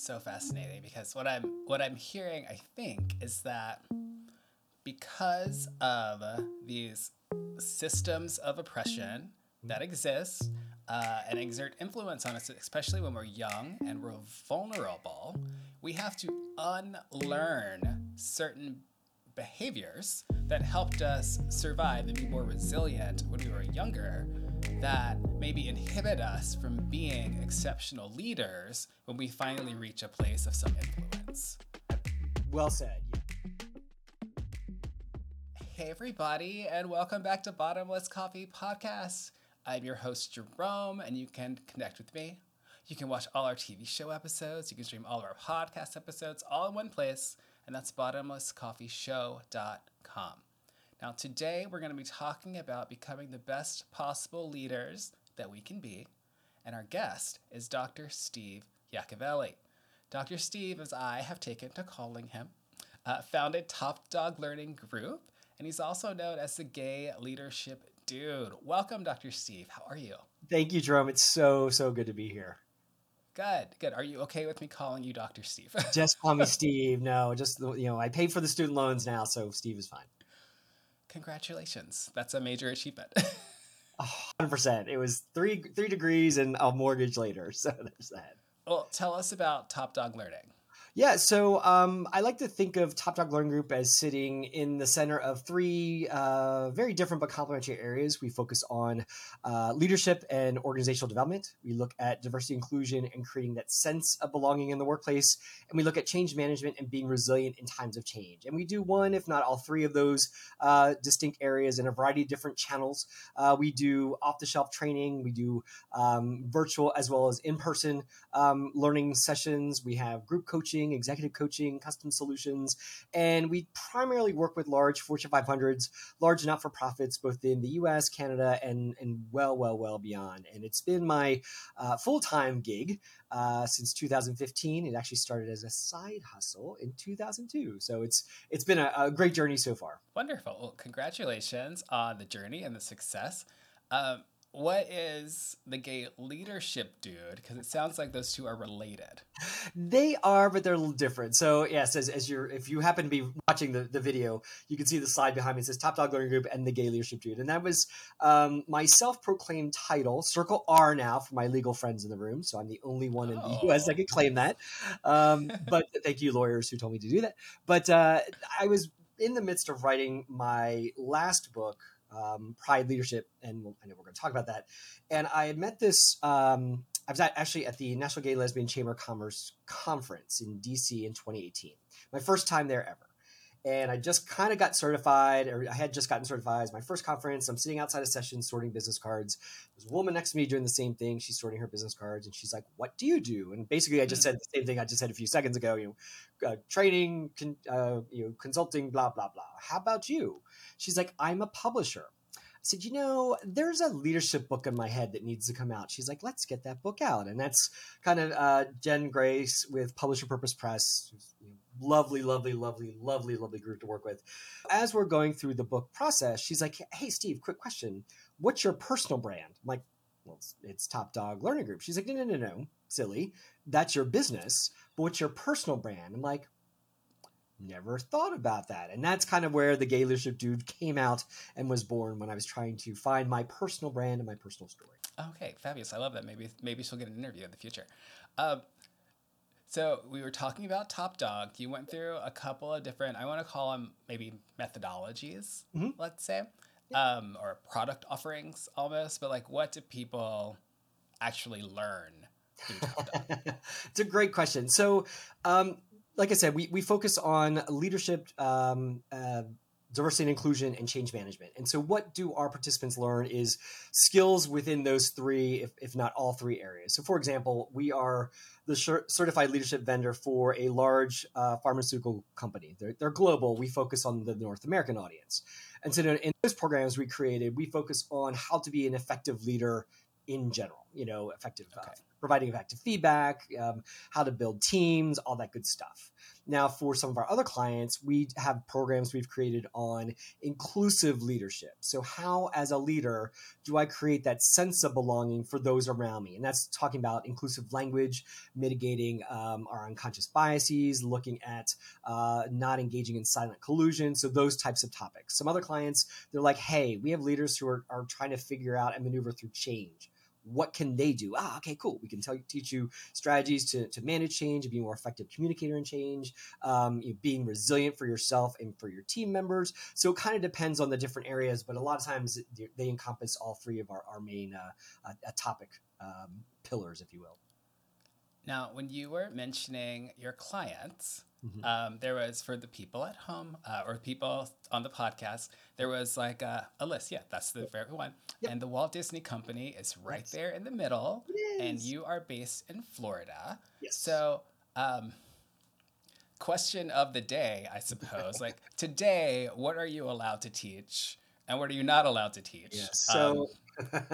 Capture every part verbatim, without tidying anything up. so fascinating, because what I'm what I'm hearing, I think, is that because of these systems of oppression that exist uh, and exert influence on us, especially when we're young and we're vulnerable, we have to unlearn certain behaviors that helped us survive and be more resilient when we were younger, that maybe inhibit us from being exceptional leaders when we finally reach a place of some influence. Well said. Yeah. Hey everybody, and welcome back to Bottomless Coffee Podcast. I'm your host Jerome, and you can connect with me. You can watch all our T V show episodes, you can stream all of our podcast episodes all in one place, and that's bottomless coffee show dot com. Now today we're going to be talking about becoming the best possible leaders that we can be, and our guest is Doctor Steve Yacovelli. Doctor Steve, as I have taken to calling him, uh, founded Top Dog Learning Group, and he's also known as the Gay Leadership Dude. Welcome, Doctor Steve. How are you? Thank you, Jerome. It's so, so good to be here. Good, good. Are you okay with me calling you Doctor Steve? Just call me Steve. No, just, you know, I paid for the student loans now, so Steve is fine. Congratulations. That's a major achievement. one hundred percent. It was three three degrees and a mortgage later, so there's that. Well, tell us about Top Dog Learning. Yeah, so um, I like to think of Top Dog Learning Group as sitting in the center of three uh, very different but complementary areas. We focus on uh, leadership and organizational development. We look at diversity, inclusion, and creating that sense of belonging in the workplace. And we look at change management and being resilient in times of change. And we do one, if not all three of those uh, distinct areas in a variety of different channels. Uh, we do off-the-shelf training. We do um, virtual as well as in-person um, learning sessions. We have group coaching, executive coaching, custom solutions, and we primarily work with large Fortune five hundreds, large not-for-profits, both in the U S, Canada, and and well, well, well beyond. And it's been my uh, full-time gig uh, since two thousand fifteen. It actually started as a side hustle in two thousand two. So it's it's been a, a great journey so far. Wonderful. Well, congratulations on the journey and the success. Um, What is the Gay Leadership Dude? Because it sounds like those two are related. They are, but they're a little different. So yes, as, as you're, if you happen to be watching the, the video, you can see the slide behind me. It says Top Dog Learning Group and the Gay Leadership Dude. And that was um, my self-proclaimed title, circle R now for my legal friends in the room. So I'm the only one in oh. the U S that could claim that. Um, but thank you, lawyers who told me to do that. But uh, I was in the midst of writing my last book, Um, Pride Leadership, and we'll, I know we're going to talk about that. And I had met this, um, I was at, actually at the National Gay Lesbian Chamber of Commerce Conference in D C in twenty eighteen, my first time there ever. And I just kind of got certified, or I had just gotten certified as my first conference. I'm sitting outside a session sorting business cards. There's a woman next to me doing the same thing. She's sorting her business cards, and she's like, "What do you do?" And basically, I just said the same thing I just said a few seconds ago. You know, uh, training, con- uh, you know, consulting, blah blah blah. How about you? She's like, "I'm a publisher." I said, you know, there's a leadership book in my head that needs to come out. She's like, let's get that book out. And that's kind of uh, Jen Grace with Publisher Purpose Press. Lovely, lovely, lovely, lovely, lovely group to work with. As we're going through the book process, she's like, hey, Steve, quick question. What's your personal brand? I'm like, well, it's Top Dog Learning Group. She's like, no, no, no, no, silly. That's your business. But what's your personal brand? I'm like, never thought about that. And that's kind of where the Gay Leadership Dude came out and was born, when I was trying to find my personal brand and my personal story. Okay, fabulous. I love that. Maybe maybe she'll get an interview in the future. Um, so we were talking about Top Dog. You went through a couple of different, I want to call them maybe methodologies, mm-hmm. let's say, yeah. um, or product offerings almost. But like, what do people actually learn through Top Dog? It's a great question. So, um, like I said, we, we focus on leadership, um, uh, diversity and inclusion, and change management. And so what do our participants learn is skills within those three, if, if not all three areas. So for example, we are the certified leadership vendor for a large uh, pharmaceutical company. They're, they're global. We focus on the North American audience. And so in those programs we created, we focus on how to be an effective leader in general, you know, effective okay. uh, providing effective feedback, um, how to build teams, all that good stuff. Now, for some of our other clients, we have programs we've created on inclusive leadership. So how, as a leader, do I create that sense of belonging for those around me? And that's talking about inclusive language, mitigating um, our unconscious biases, looking at uh, not engaging in silent collusion. So those types of topics. Some other clients, they're like, hey, we have leaders who are, are trying to figure out and maneuver through change. What can they do? Ah, okay, cool. We can tell you, teach you strategies to, to manage change, be more effective communicator in change, um, you know, being resilient for yourself and for your team members. So it kind of depends on the different areas, but a lot of times they encompass all three of our, our main uh, uh, topic um, pillars, if you will. Now, when you were mentioning your clients, mm-hmm. um, there was, for the people at home uh, or people on the podcast, there was like a, a list. Yeah, that's the very one. Yep. And the Walt Disney Company is right yes. there in the middle. It is. And you are based in Florida. Yes. So um, question of the day, I suppose, like today, what are you allowed to teach and what are you not allowed to teach? Yes. So. Um,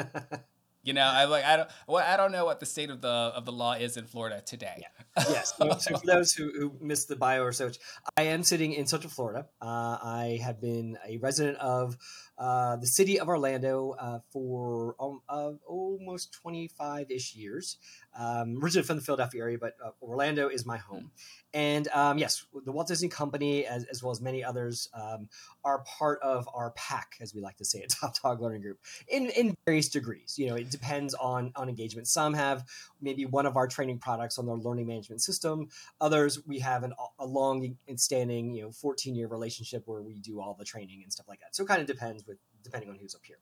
You know, I like I don't well I don't know what the state of the of the law is in Florida today. Yeah. Yes. So, so for those who, who missed the bio or search, I am sitting in Central Florida. Uh, I have been a resident of uh, the city of Orlando uh, for um, uh, almost twenty-five-ish years. Um, originally from the Philadelphia area, but uh, Orlando is my home. And um, yes, the Walt Disney Company, as, as well as many others, um, are part of our pack, as we like to say at Top Dog Learning Group, in, in various degrees. You know, it depends on, on engagement. Some have maybe one of our training products on their learning management system. Others, we have an, a long and standing, you know, fourteen-year relationship where we do all the training and stuff like that. So it kind of depends with depending on who's up here.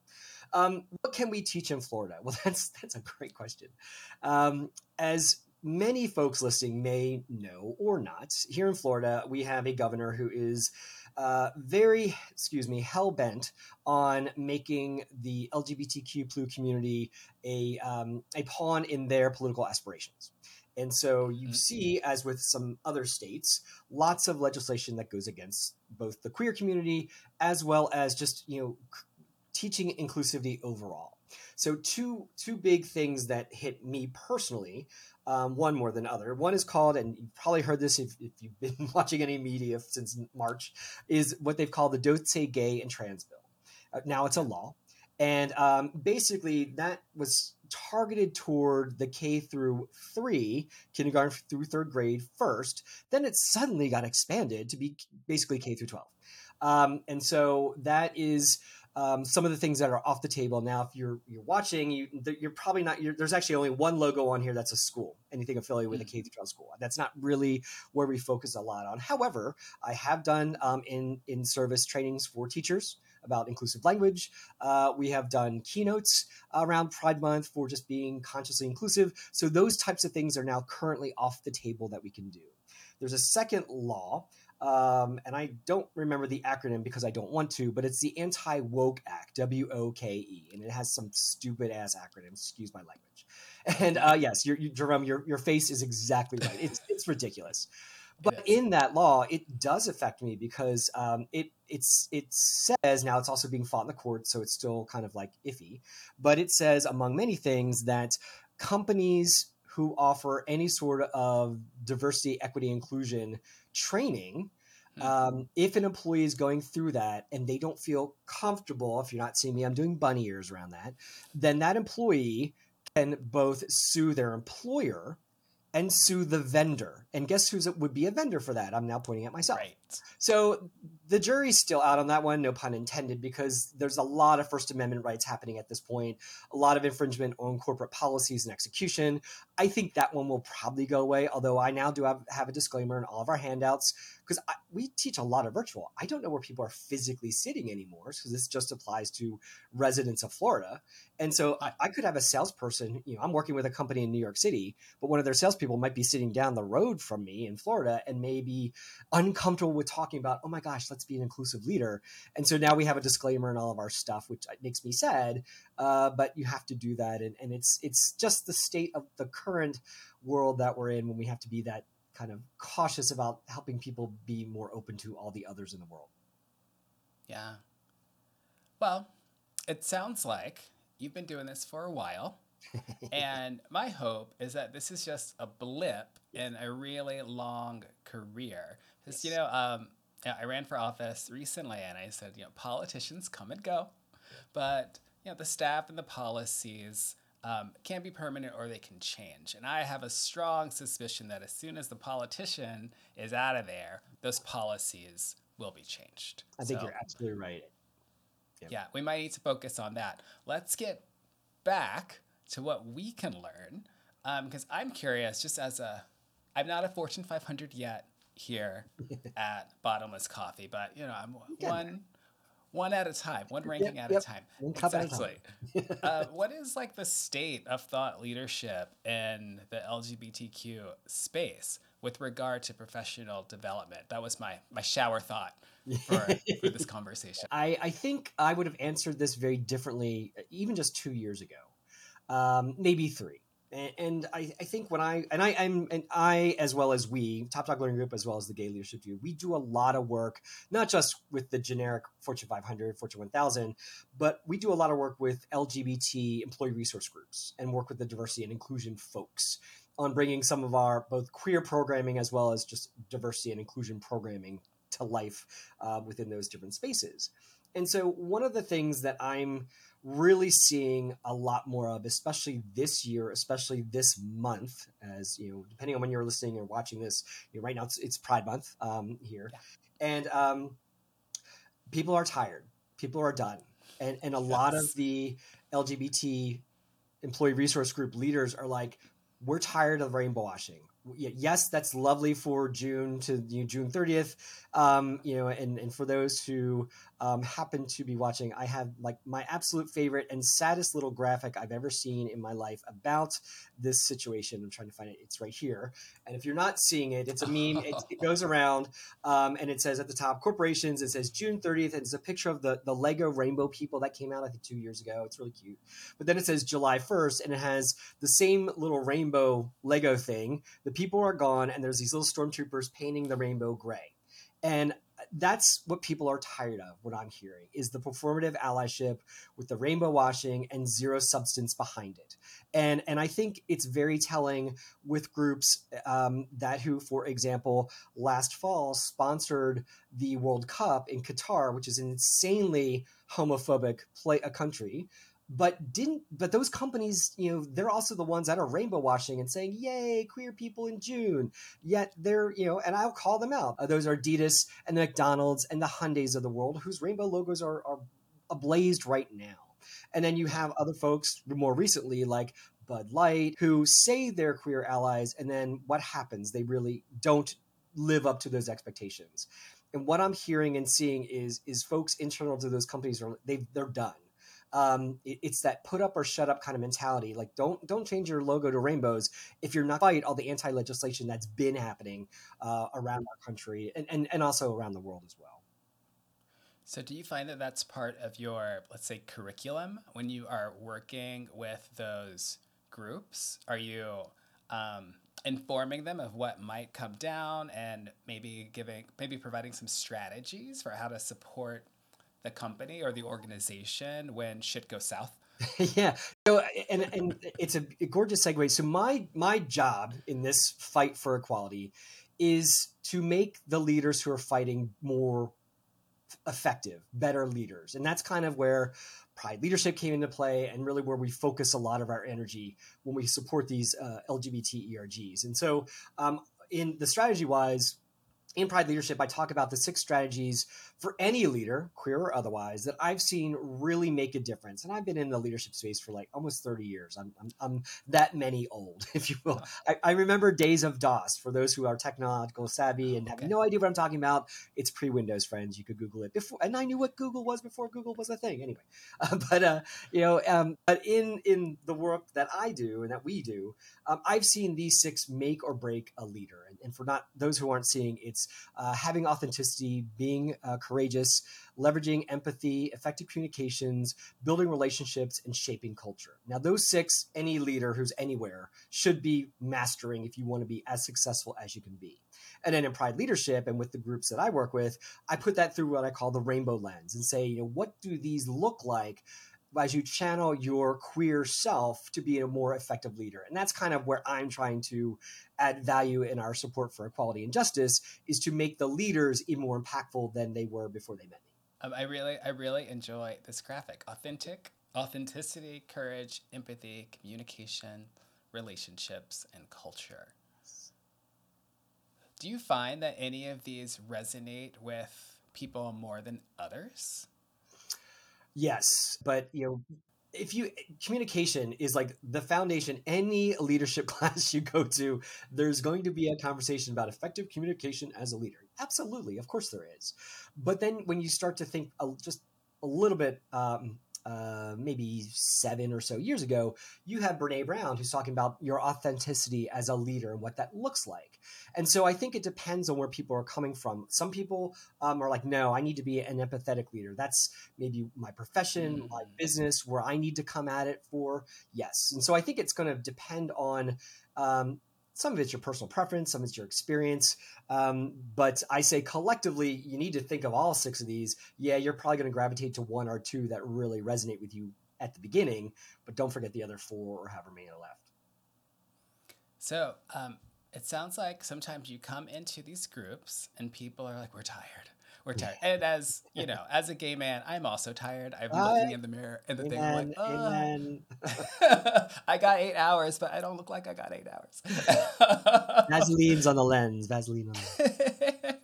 Um, what can we teach in Florida? Well, that's that's a great question. Um, as many folks listening may know or not, here in Florida, we have a governor who is uh, very, excuse me, hell-bent on making the L G B T Q community a um, a pawn in their political aspirations. And so you see, as with some other states, lots of legislation that goes against both the queer community as well as just, you know, teaching inclusivity overall. So two two big things that hit me personally, um, one more than other. One is called, and you've probably heard this if, if you've been watching any media since March, is what they've called the Don't Say Gay and Trans Bill. Uh, now it's a law. And um, basically that was targeted toward the K through three, kindergarten through third grade first. Then it suddenly got expanded to be basically K through twelve. Um, and so that is... Um, some of the things that are off the table now. If you're you're watching, you you're probably not. You're, there's actually only one logo on here that's a school, anything affiliated with a K through twelve school. That's not really where we focus a lot on. However, I have done um, in in service trainings for teachers about inclusive language. Uh, we have done keynotes around Pride Month for just being consciously inclusive. So those types of things are now currently off the table that we can do. There's a second law. Um, and I don't remember the acronym because I don't want to, but it's the Anti-Woke Act, W O K E, and it has some stupid-ass acronym, excuse my language. And uh, yes, you're, you, Jerome, your your face is exactly right. It's it's ridiculous. But it in that law, it does affect me because um, it it's it says, now it's also being fought in the court, so it's still kind of like iffy, but it says, among many things, that companies who offer any sort of diversity, equity, inclusion training, mm-hmm. um, if an employee is going through that and they don't feel comfortable, if you're not seeing me, I'm doing bunny ears around that, then that employee can both sue their employer and sue the vendor. And guess who would be a vendor for that? I'm now pointing at myself. Right. So the jury's still out on that one, no pun intended, because there's a lot of First Amendment rights happening at this point, a lot of infringement on corporate policies and execution. I think that one will probably go away, although I now do have, have a disclaimer in all of our handouts, because we teach a lot of virtual. I don't know where people are physically sitting anymore, because this just applies to residents of Florida. And so I, I could have a salesperson, you know, I'm working with a company in New York City, but one of their salespeople people might be sitting down the road from me in Florida and may be uncomfortable with talking about, oh my gosh, let's be an inclusive leader. And so now we have a disclaimer in all of our stuff, which makes me sad, uh, but you have to do that. And, and it's it's just the state of the current world that we're in when we have to be that kind of cautious about helping people be more open to all the others in the world. Yeah. Well, it sounds like you've been doing this for a while. And my hope is that this is just a blip in a really long career. Because, yes. you know, um, I ran for office recently, and I said, you know, politicians come and go. But, you know, the staff and the policies um, can be permanent or they can change. And I have a strong suspicion that as soon as the politician is out of there, those policies will be changed. I think so, you're absolutely right. Yep. Yeah, we might need to focus on that. Let's get back to what we can learn, because um, I'm curious, just as a, I'm not a Fortune five hundred yet here at Bottomless Coffee, but you know, I'm yeah. one one at a time, one ranking yep, at yep. a time. One cup exactly. At a time. uh, what is like the state of thought leadership in the L G B T Q space with regard to professional development? That was my my shower thought for, for this conversation. I, I think I would have answered this very differently even just two years ago. Um, maybe three. And, and I, I think when I, and I, I'm, and I, as well as we, Top Dog Learning Group, as well as the Gay Leadership View, we do a lot of work, not just with the generic Fortune five hundred, Fortune one thousand, but we do a lot of work with L G B T employee resource groups and work with the diversity and inclusion folks on bringing some of our both queer programming as well as just diversity and inclusion programming to life uh, within those different spaces. And so one of the things that I'm really seeing a lot more of, especially this year, especially this month, as you know, depending on when you're listening or watching this, you know, right now it's, it's Pride Month um, here. Yeah. And um, people are tired. People are done. And, and a yes. lot of the L G B T employee resource group leaders are like, we're tired of rainbow washing. Yes, that's lovely for June to you know, June thirtieth, um, you know, and, and for those who um, happen to be watching, I have like my absolute favorite and saddest little graphic I've ever seen in my life about this situation. I'm trying to find it. It's right here. And if you're not seeing it, it's a meme. It, it goes around um, and it says at the top, corporations, it says June thirtieth. And it's a picture of the, the Lego rainbow people that came out, I think, two years ago. It's really cute. But then it says July first, and it has the same little rainbow Lego thing. The people are gone, and there's these little stormtroopers painting the rainbow gray. And that's what people are tired of, what I'm hearing, is the performative allyship with the rainbow washing and zero substance behind it. And and I think it's very telling with groups um, that who, for example, last fall sponsored the World Cup in Qatar, which is an insanely homophobic play a country, But didn't but those companies, you know, they're also the ones that are rainbow washing and saying, yay, queer people in June. Yet they're, you know, and I'll call them out. Those are Adidas and the McDonald's and the Hyundais of the world whose rainbow logos are, are ablazed right now. And then you have other folks more recently like Bud Light who say they're queer allies. And then what happens? They really don't live up to those expectations. And what I'm hearing and seeing is is folks internal to those companies, are they they're done. Um, it, it's that put up or shut up kind of mentality. Like, don't don't change your logo to rainbows if you're not fight all the anti-legislation that's been happening uh, around our country and, and, and also around the world as well. So do you find that that's part of your, let's say, curriculum when you are working with those groups? Are you um, informing them of what might come down and maybe giving, maybe providing some strategies for how to support the company or the organization when shit goes south? Yeah. So, and, and it's a, a gorgeous segue. So my, my job in this fight for equality is to make the leaders who are fighting more effective, better leaders. And that's kind of where Pride Leadership came into play and really where we focus a lot of our energy when we support these uh, L G B T E R Gs. And so um, in the strategy wise, in Pride Leadership, I talk about the six strategies for any leader, queer or otherwise, that I've seen really make a difference. And I've been in the leadership space for like almost thirty years. I'm I'm, I'm that many old, if you will. I, I remember days of DOS for those who are technological savvy and have okay. no idea what I'm talking about. It's pre-Windows, friends. You could Google it before, and I knew what Google was before Google was a thing. Anyway, uh, but uh, you know, um, but in in the work that I do and that we do, um, I've seen these six make or break a leader. And, and for not those who aren't seeing, it's Uh, having authenticity, being uh, courageous, leveraging empathy, effective communications, building relationships, and shaping culture. Now, those six, any leader who's anywhere should be mastering if you want to be as successful as you can be. And then in Pride Leadership and with the groups that I work with, I put that through what I call the rainbow lens and say, you know, what do these look like as you channel your queer self to be a more effective leader. And that's kind of where I'm trying to add value in our support for equality and justice, is to make the leaders even more impactful than they were before they met me. Um, I really, I really enjoy this graphic. Authentic, authenticity, courage, empathy, communication, relationships, and culture. Do you find that any of these resonate with people more than others? Yes, but you know, if you communication is like the foundation. Any leadership class you go to, there's going to be a conversation about effective communication as a leader. Absolutely, of course there is. But then when you start to think just a little bit, um, uh, maybe seven or so years ago, you had Brene Brown who's talking about your authenticity as a leader and what that looks like. And so I think it depends on where people are coming from. Some people um, are like, no, I need to be an empathetic leader. That's maybe my profession, my business, where I need to come at it for. Yes. And so I think it's going to depend on um, some of it's your personal preference, some of it's your experience. Um, but I say collectively, you need to think of all six of these. Yeah, you're probably going to gravitate to one or two that really resonate with you at the beginning, but don't forget the other four or however many are left. So, um, it sounds like sometimes you come into these groups and people are like, we're tired. We're tired. And as, you know, as a gay man, I'm also tired. I'm uh, looking in the mirror and the thing like, oh. I got eight hours, but I don't look like I got eight hours. Vaseline's on the lens. Vaseline on the lens.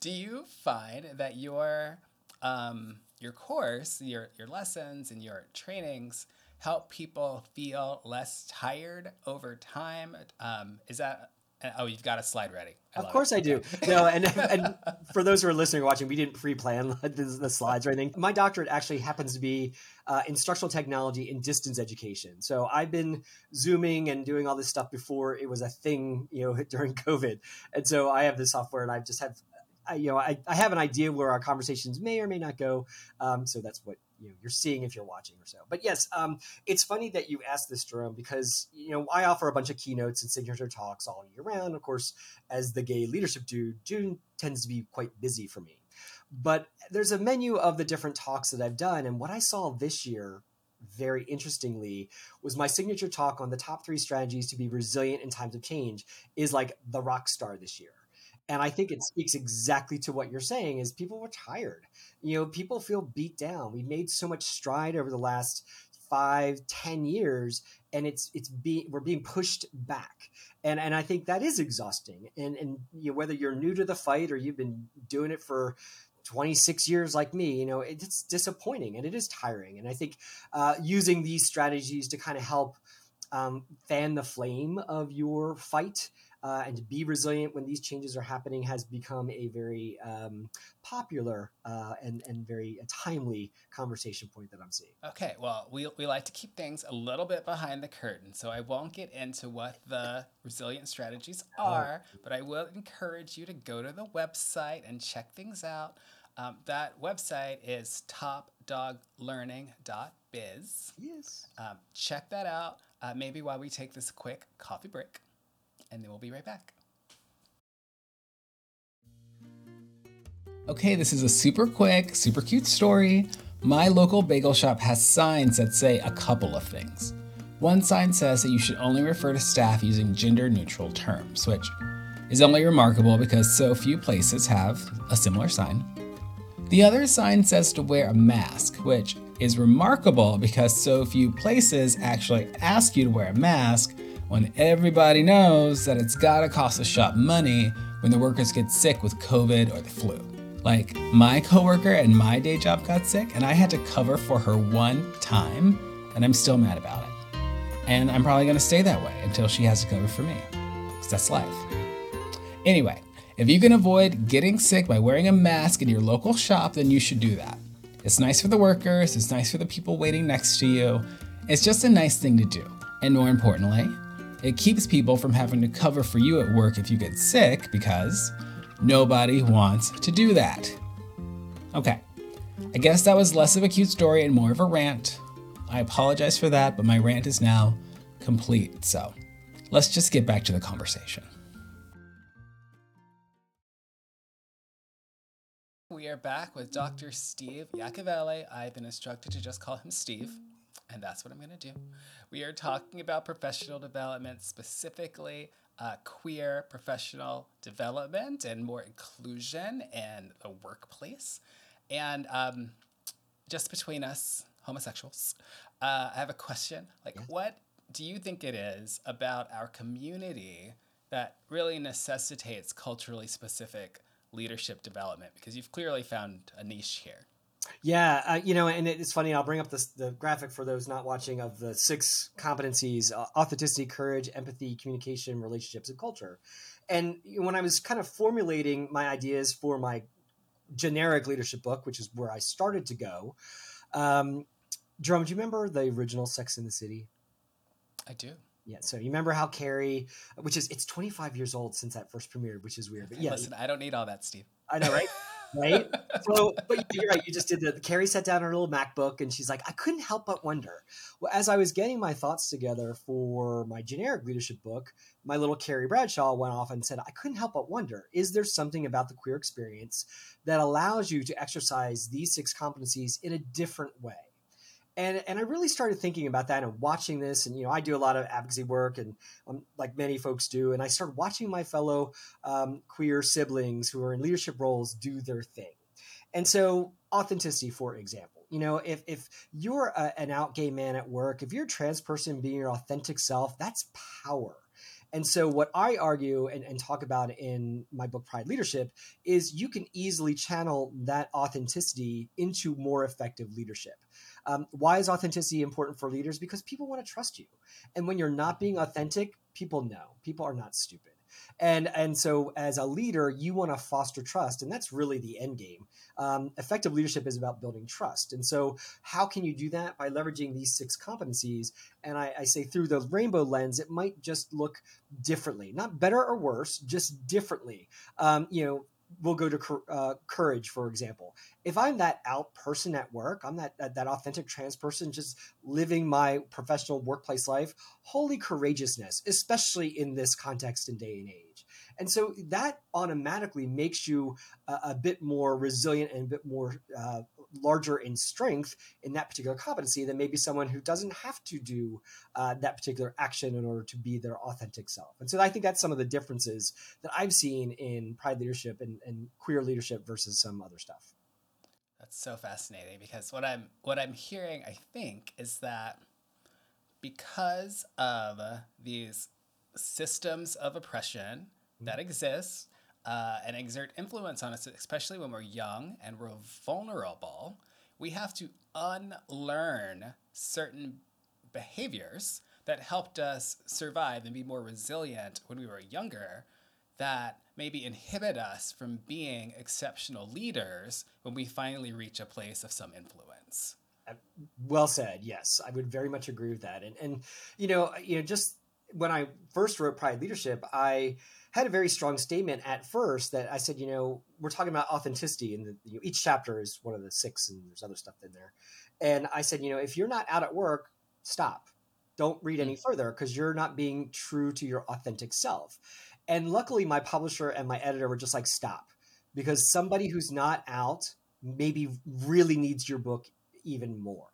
Do you find that your um, your course, your your lessons and your trainings help people feel less tired over time? Um, is that... Oh, you've got a slide ready. I of course it. I do. No, and, and for those who are listening or watching, we didn't pre-plan the, the slides or anything. My doctorate actually happens to be uh, instructional technology in distance education. So I've been Zooming and doing all this stuff before it was a thing, you know, during COVID. And so I have the software and I just have, I, you know, I, I have an idea where our conversations may or may not go. Um, so that's what you know, you're seeing if you're watching or so. But yes, um, it's funny that you asked this, Jerome, because you know I offer a bunch of keynotes and signature talks all year round. Of course, as the gay leadership dude, June tends to be quite busy for me. But there's a menu of the different talks that I've done. And what I saw this year, very interestingly, was my signature talk on the top three strategies to be resilient in times of change is like the rock star this year. And I think it speaks exactly to what you're saying is people were tired. You know, people feel beat down. We made so much stride over the last five, ten years, and it's it's being we're being pushed back. And and I think that is exhausting. And and you know, whether you're new to the fight or you've been doing it for twenty-six years like me, you know, it's disappointing and it is tiring. And I think uh, using these strategies to kind of help um, fan the flame of your fight Uh, and to be resilient when these changes are happening has become a very um, popular uh, and, and very a timely conversation point that I'm seeing. Okay, well, we we like to keep things a little bit behind the curtain, so I won't get into what the resilient strategies are, oh. but I will encourage you to go to the website and check things out. Um, that website is top dog learning dot biz. Yes. Um, check that out, uh, maybe while we take this quick coffee break. And then we'll be right back. Okay, this is a super quick, super cute story. My local bagel shop has signs that say a couple of things. One sign says that you should only refer to staff using gender-neutral terms, which is only remarkable because so few places have a similar sign. The other sign says to wear a mask, which is remarkable because so few places actually ask you to wear a mask, when everybody knows that it's gotta cost the shop money when the workers get sick with COVID or the flu. Like, my coworker at my day job got sick and I had to cover for her one time, and I'm still mad about it. And I'm probably gonna stay that way until she has to cover for me, because that's life. Anyway, if you can avoid getting sick by wearing a mask in your local shop, then you should do that. It's nice for the workers, it's nice for the people waiting next to you. It's just a nice thing to do. And more importantly, it keeps people from having to cover for you at work if you get sick, because nobody wants to do that. Okay, I guess that was less of a cute story and more of a rant. I apologize for that, but my rant is now complete. So let's just get back to the conversation. We are back with Doctor Steve Yacovelli. I've been instructed to just call him Steve, and that's what I'm going to do. We are talking about professional development, specifically uh, queer professional development and more inclusion in the workplace. And um, just between us, homosexuals, uh, I have a question. Like, yes. What do you think it is about our community that really necessitates culturally specific leadership development, because you've clearly found a niche here? Yeah, uh, you know, and it's funny. I'll bring up this, the graphic for those not watching of the six competencies: uh, authenticity, courage, empathy, communication, relationships, and culture. And when I was kind of formulating my ideas for my generic leadership book, which is where I started to go, um, Jerome, do you remember the original Sex and the City? I do. Yeah, so you remember how Carrie, which is, it's twenty-five years old since that first premiered, which is weird. But yeah, listen, I don't need all that, Steve. I know, right? Right? So, but you're right, you just did that. Carrie sat down on her little MacBook and she's like, I couldn't help but wonder. Well, as I was getting my thoughts together for my generic leadership book, my little Carrie Bradshaw went off and said, I couldn't help but wonder, is there something about the queer experience that allows you to exercise these six competencies in a different way? And and I really started thinking about that and watching this. And, you know, I do a lot of advocacy work and um, like many folks do. And I started watching my fellow um, queer siblings who are in leadership roles do their thing. And so authenticity, for example, you know, if, if you're a, an out gay man at work, if you're a trans person being your authentic self, that's power. And so what I argue and, and talk about in my book, Pride Leadership, is you can easily channel that authenticity into more effective leadership. Um, why is authenticity important for leaders? Because people want to trust you. And when you're not being authentic, people know. People are not stupid. And and so as a leader, you want to foster trust. And that's really the end game. Um, effective leadership is about building trust. And so how can you do that? By leveraging these six competencies. And I, I say through the rainbow lens, it might just look differently, not better or worse, just differently. Um, you know, we'll go to uh, courage, for example. If I'm that out person at work, I'm that, that that authentic trans person just living my professional workplace life, holy courageousness, especially in this context and day and age. And so that automatically makes you a, a bit more resilient and a bit more uh, larger in strength in that particular competency than maybe someone who doesn't have to do uh, that particular action in order to be their authentic self. And so I think that's some of the differences that I've seen in Pride Leadership and, and queer leadership versus some other stuff. That's so fascinating, because what I'm what I'm hearing, I think, is that because of these systems of oppression that exist uh, and exert influence on us, especially when we're young and we're vulnerable, we have to unlearn certain behaviors that helped us survive and be more resilient when we were younger, that maybe inhibit us from being exceptional leaders when we finally reach a place of some influence. Well said. Yes, I would very much agree with that. And, and you know, you know, just when I first wrote Pride Leadership, I had a very strong statement at first that I said, you know, we're talking about authenticity, and the, you know, each chapter is one of the six, and there's other stuff in there. And I said, you know, if you're not out at work, stop. Don't read any further, because you're not being true to your authentic self. And luckily, my publisher and my editor were just like, stop, because somebody who's not out maybe really needs your book even more.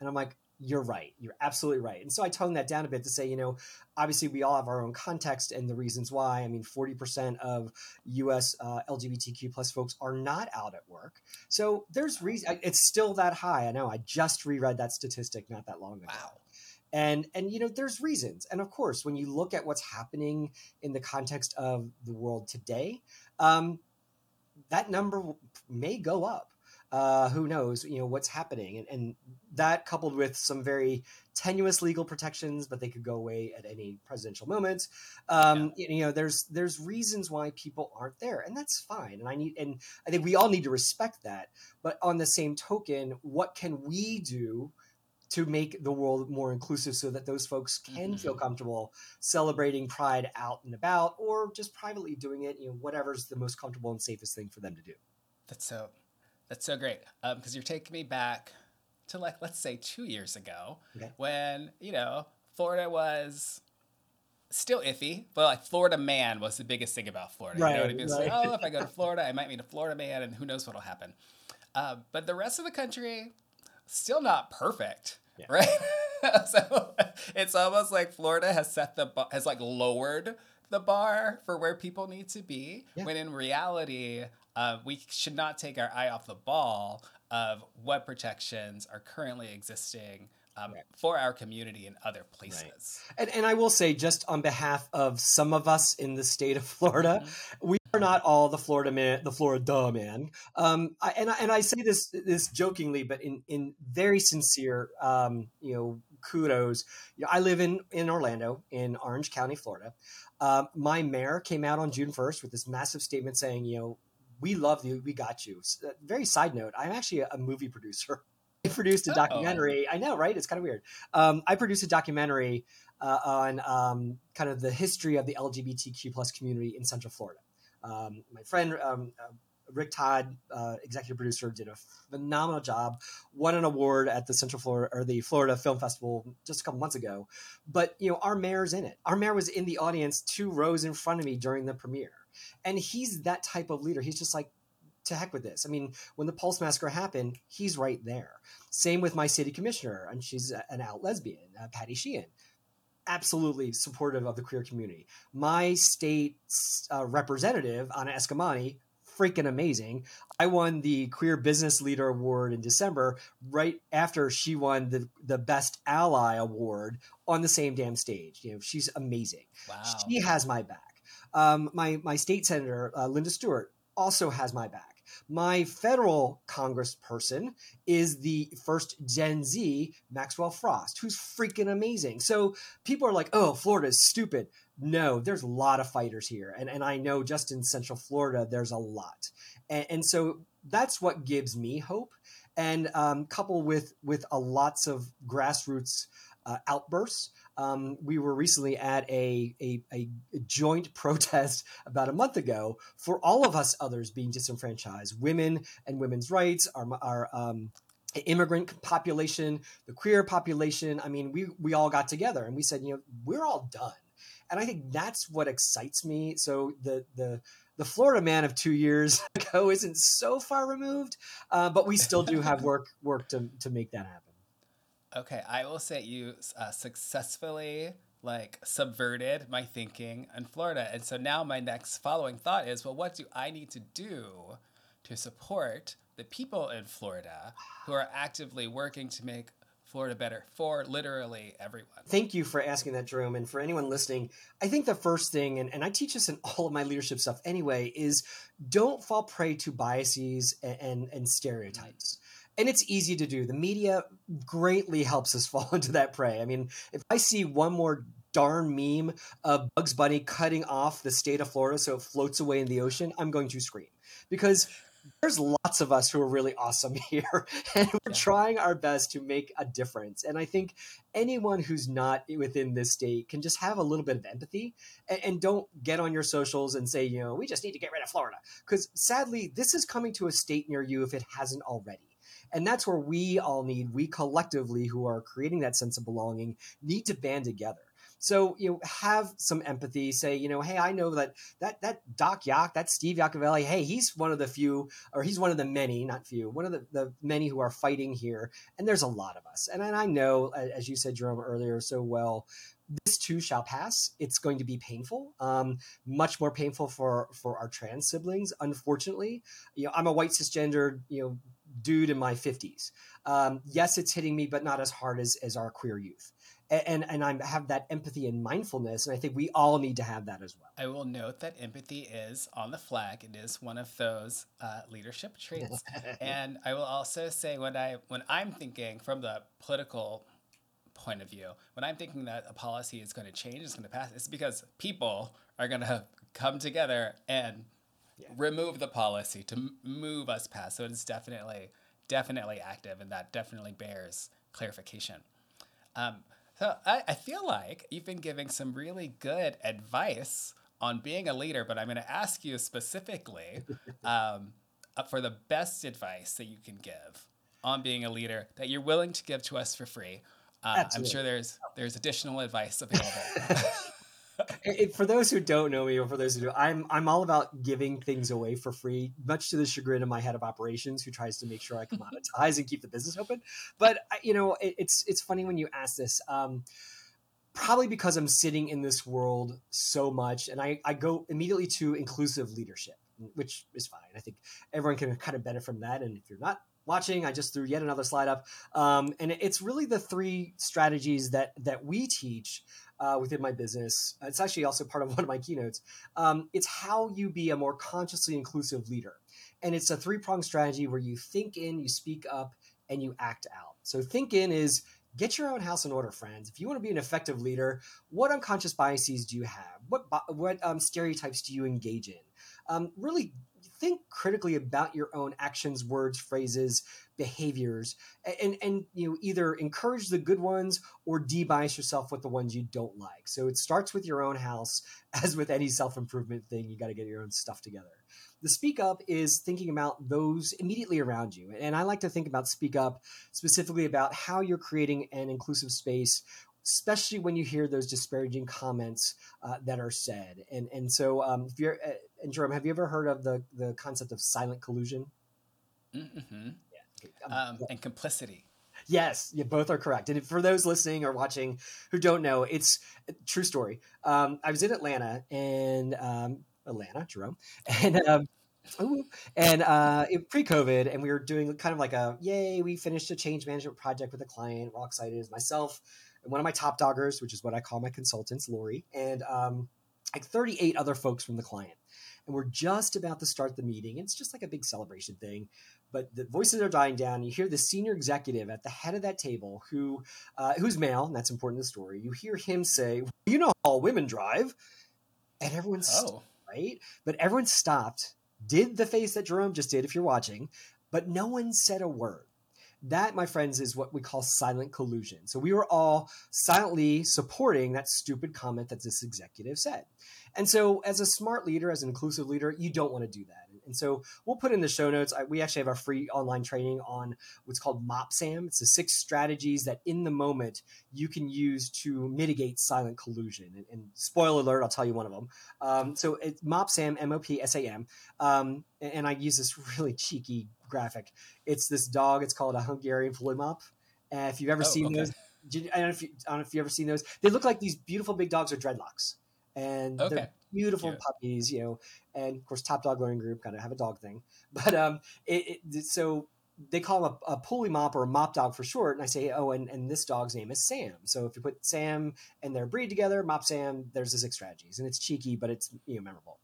And I'm like, you're right. You're absolutely right. And so I toned that down a bit to say, you know, obviously we all have our own context and the reasons why. I mean, forty percent of U S uh, L G B T Q plus folks are not out at work. So there's reason it's still that high. I know. I just reread that statistic not that long ago. Wow. And, and, you know, there's reasons. And of course, when you look at what's happening in the context of the world today, um, that number may go up. Uh, who knows, you know, what's happening. And, and that coupled with some very tenuous legal protections, but they could go away at any presidential moment. Um, yeah. You know, there's there's reasons why people aren't there, and that's fine. And I need, and I think we all need to respect that. But on the same token, what can we do to make the world more inclusive so that those folks can mm-hmm. feel comfortable celebrating Pride out and about, or just privately doing it, you know, whatever's the most comfortable and safest thing for them to do. That's so, that's so great. Um, 'cause you're taking me back to, like, let's say two years ago, okay, when, you know, Florida was still iffy, but like Florida man was the biggest thing about Florida. Right, you know what I mean? It's right. like, oh, if I go to Florida, I might meet a Florida man, and who knows what'll happen. Uh, but the rest of the country, still not perfect, yeah. right? So it's almost like Florida has set the bar, has like lowered the bar for where people need to be, yeah. when in reality, uh, we should not take our eye off the ball of what protections are currently existing Um, right. for our community and other places. Right. And, and I will say, just on behalf of some of us in the state of Florida, mm-hmm. we are not all the Florida man, the Florida man. Um, I, and, I, and I say this this jokingly, but in, in very sincere, um, you know, kudos. You know, I live in, in Orlando, in Orange County, Florida. Uh, my mayor came out on June first with this massive statement saying, you know, we love you, we got you. So, very side note, I'm actually a, a movie producer. I produced a documentary. Oh. I know, right? It's kind of weird. Um, I produced a documentary uh, on um, kind of the history of the L G B T Q plus community in Central Florida. Um, my friend um, uh, Rick Todd, uh, executive producer, did a phenomenal job. Won an award at the Central Florida or the Florida Film Festival just a couple months ago. But you know, our mayor's in it. Our mayor was in the audience, two rows in front of me during the premiere, and he's that type of leader. He's just like, to heck with this. I mean, when the Pulse Massacre happened, he's right there. Same with my city commissioner, and she's an out lesbian, uh, Patty Sheehan. Absolutely supportive of the queer community. My state uh, representative, Anna Eskamani, freaking amazing. I won the Queer Business Leader Award in December, right after she won the, the Best Ally Award on the same damn stage. You know, she's amazing. Wow. She has my back. Um, my, my state senator, uh, Linda Stewart, also has my back. My federal congressperson is the first Gen Z, Maxwell Frost, who's freaking amazing. So people are like, oh, Florida is stupid. No, there's a lot of fighters here. And, and I know just in Central Florida, there's a lot. And, and so that's what gives me hope. And um, coupled with, with a lots of grassroots uh, outbursts, Um, we were recently at a, a a joint protest about a month ago for all of us others being disenfranchised, women and women's rights, our, our um, immigrant population, the queer population. I mean, we we all got together and we said, you know, we're all done. And I think that's what excites me. So the the the Florida man of two years ago isn't so far removed, uh, but we still do have work work to to make that happen. Okay, I will say you uh, successfully like subverted my thinking in Florida. And so now my next following thought is, well, what do I need to do to support the people in Florida who are actively working to make Florida better for literally everyone? Thank you for asking that, Jerome. And for anyone listening, I think the first thing, and, and I teach this in all of my leadership stuff anyway, is don't fall prey to biases and, and, and stereotypes. And it's easy to do. The media greatly helps us fall into that prey. I mean, if I see one more darn meme of Bugs Bunny cutting off the state of Florida so it floats away in the ocean, I'm going to scream. Because there's lots of us who are really awesome here. And we're trying our best to make a difference. And I think anyone who's not within this state can just have a little bit of empathy. And, and don't get on your socials and say, you know, we just need to get rid of Florida. Because sadly, this is coming to a state near you if it hasn't already. And that's where we all need, we collectively who are creating that sense of belonging, need to band together. So, you know, have some empathy, say, you know, hey, I know that that that Doc Yac, that Steve Yacovelli, hey, he's one of the few, or he's one of the many, not few, one of the, the many who are fighting here. And there's a lot of us. And, and I know, as you said, Jerome, earlier so well, this too shall pass. It's going to be painful, um, much more painful for, for our trans siblings, unfortunately. You know, I'm a white cisgendered, you know, dude in my fifties. Um, yes, it's hitting me, but not as hard as, as our queer youth. And, and I have that empathy and mindfulness. And I think we all need to have that as well. I will note that empathy is on the flag. It is one of those uh, leadership traits. And I will also say when I, when I'm thinking from the political point of view, when I'm thinking that a policy is going to change, it's going to pass, it's because people are going to come together and Yeah. remove the policy to move us past. So it's definitely, definitely active, and that definitely bears clarification. Um, so I, I feel like you've been giving some really good advice on being a leader, but I'm going to ask you specifically um, for the best advice that you can give on being a leader that you're willing to give to us for free. Uh, I'm sure there's there's additional advice available. it, for those who don't know me, or for those who do, I'm I'm all about giving things away for free, much to the chagrin of my head of operations, who tries to make sure I commoditize and keep the business open. But I, you know, it, it's it's funny when you ask this. Um, Probably because I'm sitting in this world so much, and I, I go immediately to inclusive leadership, which is fine. I think everyone can kind of benefit from that. And if you're not watching, I just threw yet another slide up. Um, and it's really the three strategies that that we teach uh, within my business. It's actually also part of one of my keynotes. Um, it's how you be a more consciously inclusive leader. And it's a three-pronged strategy where you think in, you speak up, and you act out. So think in is get your own house in order, friends. If you want to be an effective leader, what unconscious biases do you have? What what um, stereotypes do you engage in? Um, really think critically about your own actions, words, phrases, behaviors, and and you know, either encourage the good ones or de-bias yourself with the ones you don't like. So it starts with your own house. As with any self-improvement thing, you got to get your own stuff together. The speak up is thinking about those immediately around you. And I like to think about speak up specifically about how you're creating an inclusive space, especially when you hear those disparaging comments uh, that are said. And and so, um, if you're, uh, and Jerome, have you ever heard of the, the concept of silent collusion? Mm-hmm. Yeah. Um, um, and complicity. Yes, you both are correct. And for those listening or watching who don't know, it's a true story. Um, I was in Atlanta and... Um, Atlanta, Jerome, and um, ooh, and uh, pre-COVID, and we were doing kind of like a, yay, we finished a change management project with a client. We're all excited. As myself and one of my top doggers, which is what I call my consultants, Lori, and um, like thirty-eight other folks from the client. And we're just about to start the meeting. It's just like a big celebration thing. But the voices are dying down. You hear the senior executive at the head of that table who uh, who's male, and that's important in the story. You hear him say, well, you know how all women drive. And everyone's... Oh. Right? But everyone stopped, did the face that Jerome just did, if you're watching, but no one said a word. That, my friends, is what we call silent collusion. So we were all silently supporting that stupid comment that this executive said. And so as a smart leader, as an inclusive leader, you don't want to do that. And so we'll put in the show notes. I, we actually have our free online training on what's called MOPSAM. It's the six strategies that in the moment you can use to mitigate silent collusion. And, and spoiler alert, I'll tell you one of them. Um, so it's MOPSAM, M O P S A M. Um, and, and I use this really cheeky graphic. It's this dog. It's called a Hungarian Flumop. Uh, if you've ever oh, seen okay. those, I don't know if you, I don't know if you've ever seen those. They look like these beautiful big dogs with dreadlocks. And okay. they're beautiful Cute. puppies, you know, and of course, Top Dog Learning Group kind of have a dog thing, but um, it, it so they call him a, a pulley mop or a mop dog for short. And I say, oh, and, and this dog's name is Sam. So if you put Sam and their breed together, Mop Sam, there's the six strategies, and it's cheeky, but it's you know memorable.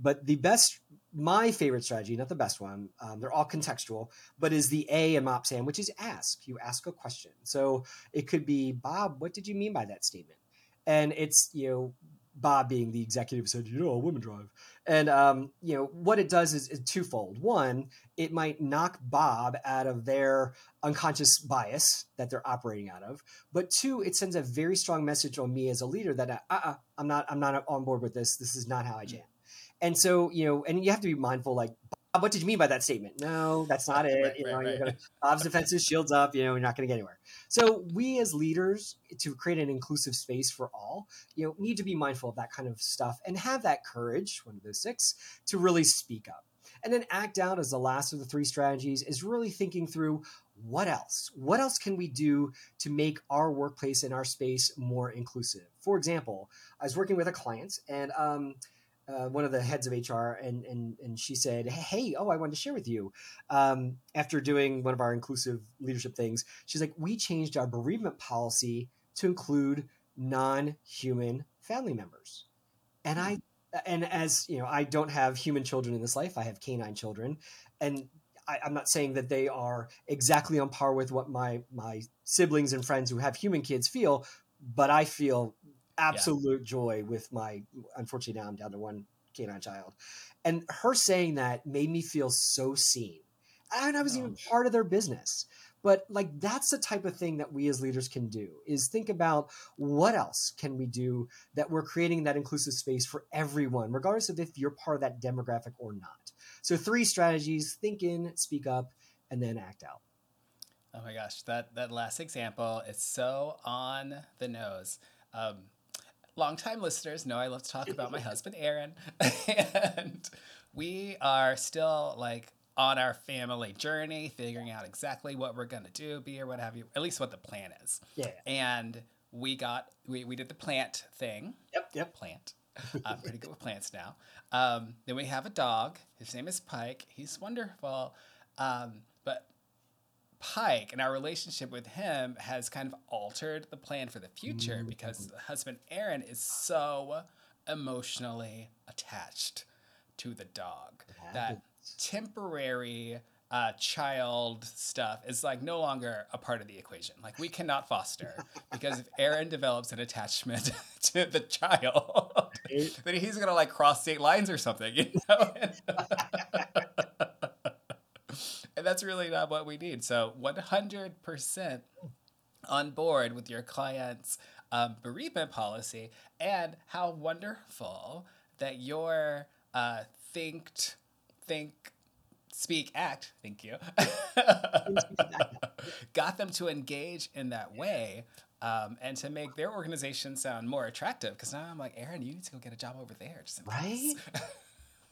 But the best, my favorite strategy, not the best one, um, they're all contextual, but is the A in MOPSAM, which is ask. You ask a question. So it could be, Bob, what did you mean by that statement? And it's, you know, Bob being the executive said, you know, all women drive. And, um, you know, what it does is, is twofold. One, it might knock Bob out of their unconscious bias that they're operating out of. But two, it sends a very strong message on me as a leader that, uh, uh, I'm not, I'm not on board with this. This is not how I jam. And so, you know, and you have to be mindful, like, Bob, what did you mean by that statement? No, that's not it. Right, you know, right, you're right. Gonna, Bob's defenses, shields up, you know, you're not going to get anywhere. So we as leaders, to create an inclusive space for all, you know, need to be mindful of that kind of stuff and have that courage, one of those six, to really speak up. And then act out, as the last of the three strategies, is really thinking through what else? What else can we do to make our workplace and our space more inclusive? For example, I was working with a client and, um, Uh, one of the heads of H R, and and and she said, hey, oh, I wanted to share with you. Um, after doing one of our inclusive leadership things, she's like, we changed our bereavement policy to include non-human family members. And I, and as you know, I don't have human children in this life. I have canine children, and I, I'm not saying that they are exactly on par with what my my siblings and friends who have human kids feel, but I feel absolute yeah. joy with my, unfortunately now I'm down to one canine child. And her saying that made me feel so seen. And I was oh, even part of their business. But like, that's the type of thing that we as leaders can do, is think about what else can we do that we're creating that inclusive space for everyone, regardless of if you're part of that demographic or not. So three strategies: think in, speak up, and then act out. Oh my gosh. That, that last example is so on the nose. Um, longtime listeners know I love to talk about my husband, Aaron. And we are still like on our family journey, figuring out exactly what we're going to do, be or what have you, at least what the plan is. Yeah. And we got, we, we did the plant thing. Yep, yep. Plant. I'm pretty good with plants now. Um, then we have a dog. His name is Pike. He's wonderful. Um, but Pike and our relationship with him has kind of altered the plan for the future because the husband, Aaron, is so emotionally attached to the dog. That temporary uh, child stuff is like no longer a part of the equation. Like we cannot foster because if Aaron develops an attachment to the child, then he's going to like cross state lines or something, you know? And that's really not what we need. So one hundred percent on board with your client's um, bereavement policy, and how wonderful that your uh, thinked, think, speak, act, thank you, got them to engage in that way um, and to make their organization sound more attractive. Because now I'm like, Aaron, you need to go get a job over there. Just right?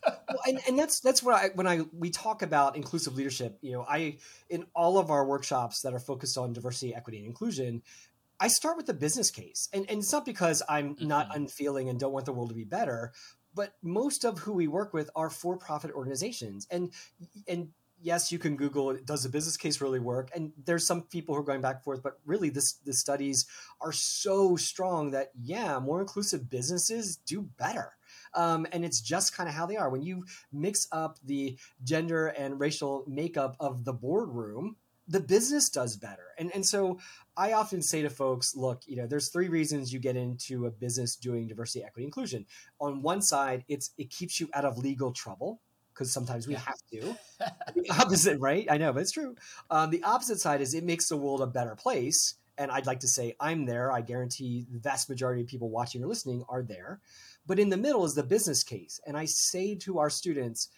Well, and, and that's that's what I when I we talk about inclusive leadership, you know, I in all of our workshops that are focused on diversity, equity, and inclusion, I start with the business case. And and it's not because I'm mm-hmm. not unfeeling and don't want the world to be better, but most of who we work with are for-profit organizations. And and yes, you can Google, does the business case really work? And there's some people who are going back and forth, but really this the studies are so strong that yeah, more inclusive businesses do better. Um, and it's just kind of how they are. When you mix up the gender and racial makeup of the boardroom, the business does better. And and so I often say to folks, look, you know, there's three reasons you get into a business doing diversity, equity, inclusion. On one side, it's it keeps you out of legal trouble, because sometimes we have to. The opposite, right? I know, but it's true. Um, the opposite side is it makes the world a better place. And I'd like to say I'm there. I guarantee the vast majority of people watching or listening are there. But in the middle is the business case. And I say to our students,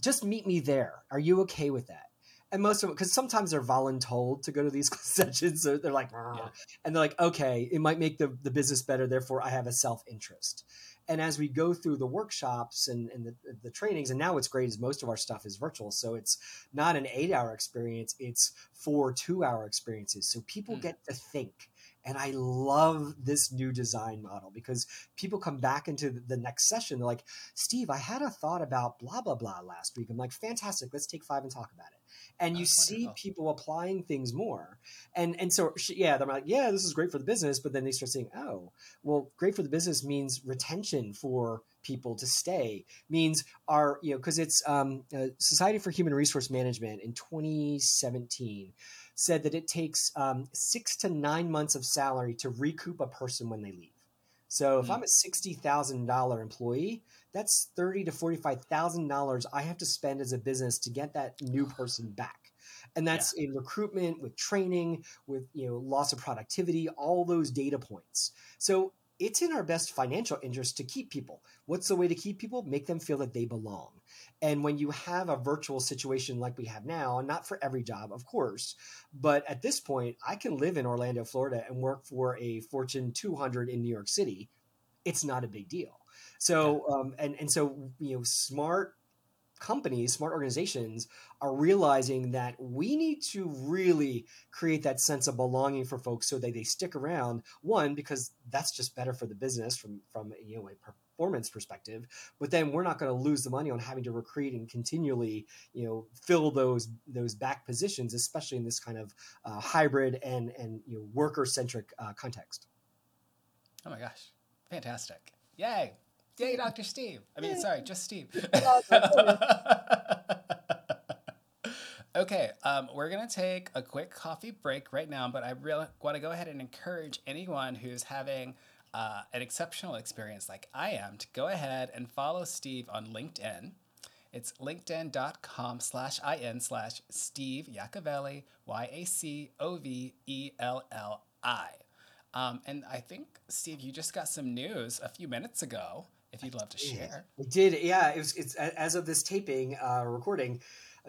just meet me there. Are you okay with that? And most of them, because sometimes they're voluntold to go to these sessions. So they're like, yeah. And they're like, okay, it might make the, the business better. Therefore, I have a self-interest. And as we go through the workshops and, and the, the trainings, and now what's great is most of our stuff is virtual. So it's not an eight-hour experience. It's four two-hour experiences. So people mm. get to think. And I love this new design model because people come back into the next session. They're like, Steve, I had a thought about blah, blah, blah last week. I'm like, fantastic. Let's take five and talk about it. And That's you see wonderful. People applying things more. And and so, yeah, they're like, yeah, this is great for the business. But then they start saying, oh, well, great for the business means retention for people to stay, means our, you know, because it's um, uh, Society for Human Resource Management in twenty seventeen said that it takes um, six to nine months of salary to recoup a person when they leave. So mm-hmm. if I'm a sixty thousand dollars employee, that's thirty thousand to forty-five thousand dollars I have to spend as a business to get that new person back. And that's yeah. in recruitment, with training, with you know loss of productivity, all those data points. So it's in our best financial interest to keep people. What's the way to keep people? Make them feel that they belong. And when you have a virtual situation like we have now, not for every job, of course, but at this point, I can live in Orlando, Florida and work for a Fortune two hundred in New York City. It's not a big deal. So, um, and, and so, you know, smart companies, smart organizations are realizing that we need to really create that sense of belonging for folks so that they stick around. One, because that's just better for the business from, from you know, a performance perspective, but then we're not going to lose the money on having to recruit and continually, you know, fill those, those back positions, especially in this kind of uh, hybrid and, and, you know, worker centric uh, context. Oh my gosh. Fantastic. Yay. Yay, Doctor Steve. I mean, Yay. sorry, just Steve. Okay, um, we're going to take a quick coffee break right now, but I really want to go ahead and encourage anyone who's having uh, an exceptional experience like I am to go ahead and follow Steve on LinkedIn. It's linkedin.com slash in slash Steve Yacovelli, Y A C O V E L L I. Um, and I think, Steve, you just got some news a few minutes ago. If you'd love to share. I did. Yeah. It was, it's as of this taping, uh, recording,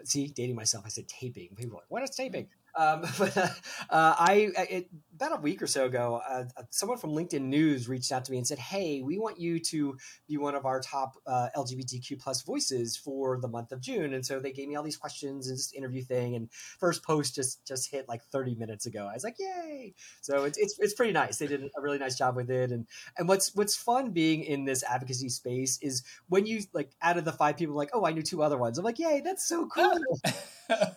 see, dating myself, I said taping. People are like, what is taping? Um, but uh, I, it, about a week or so ago, uh, someone from LinkedIn News reached out to me and said, hey, we want you to be one of our top uh, L G B T Q plus voices for the month of June. And so they gave me all these questions and this interview thing. And first post just just hit like thirty minutes ago. I was like, yay. So it's it's, it's pretty nice. They did a really nice job with it. And and what's what's fun being in this advocacy space is when you like out of the five people, like, oh, I knew two other ones. I'm like, yay, that's so cool.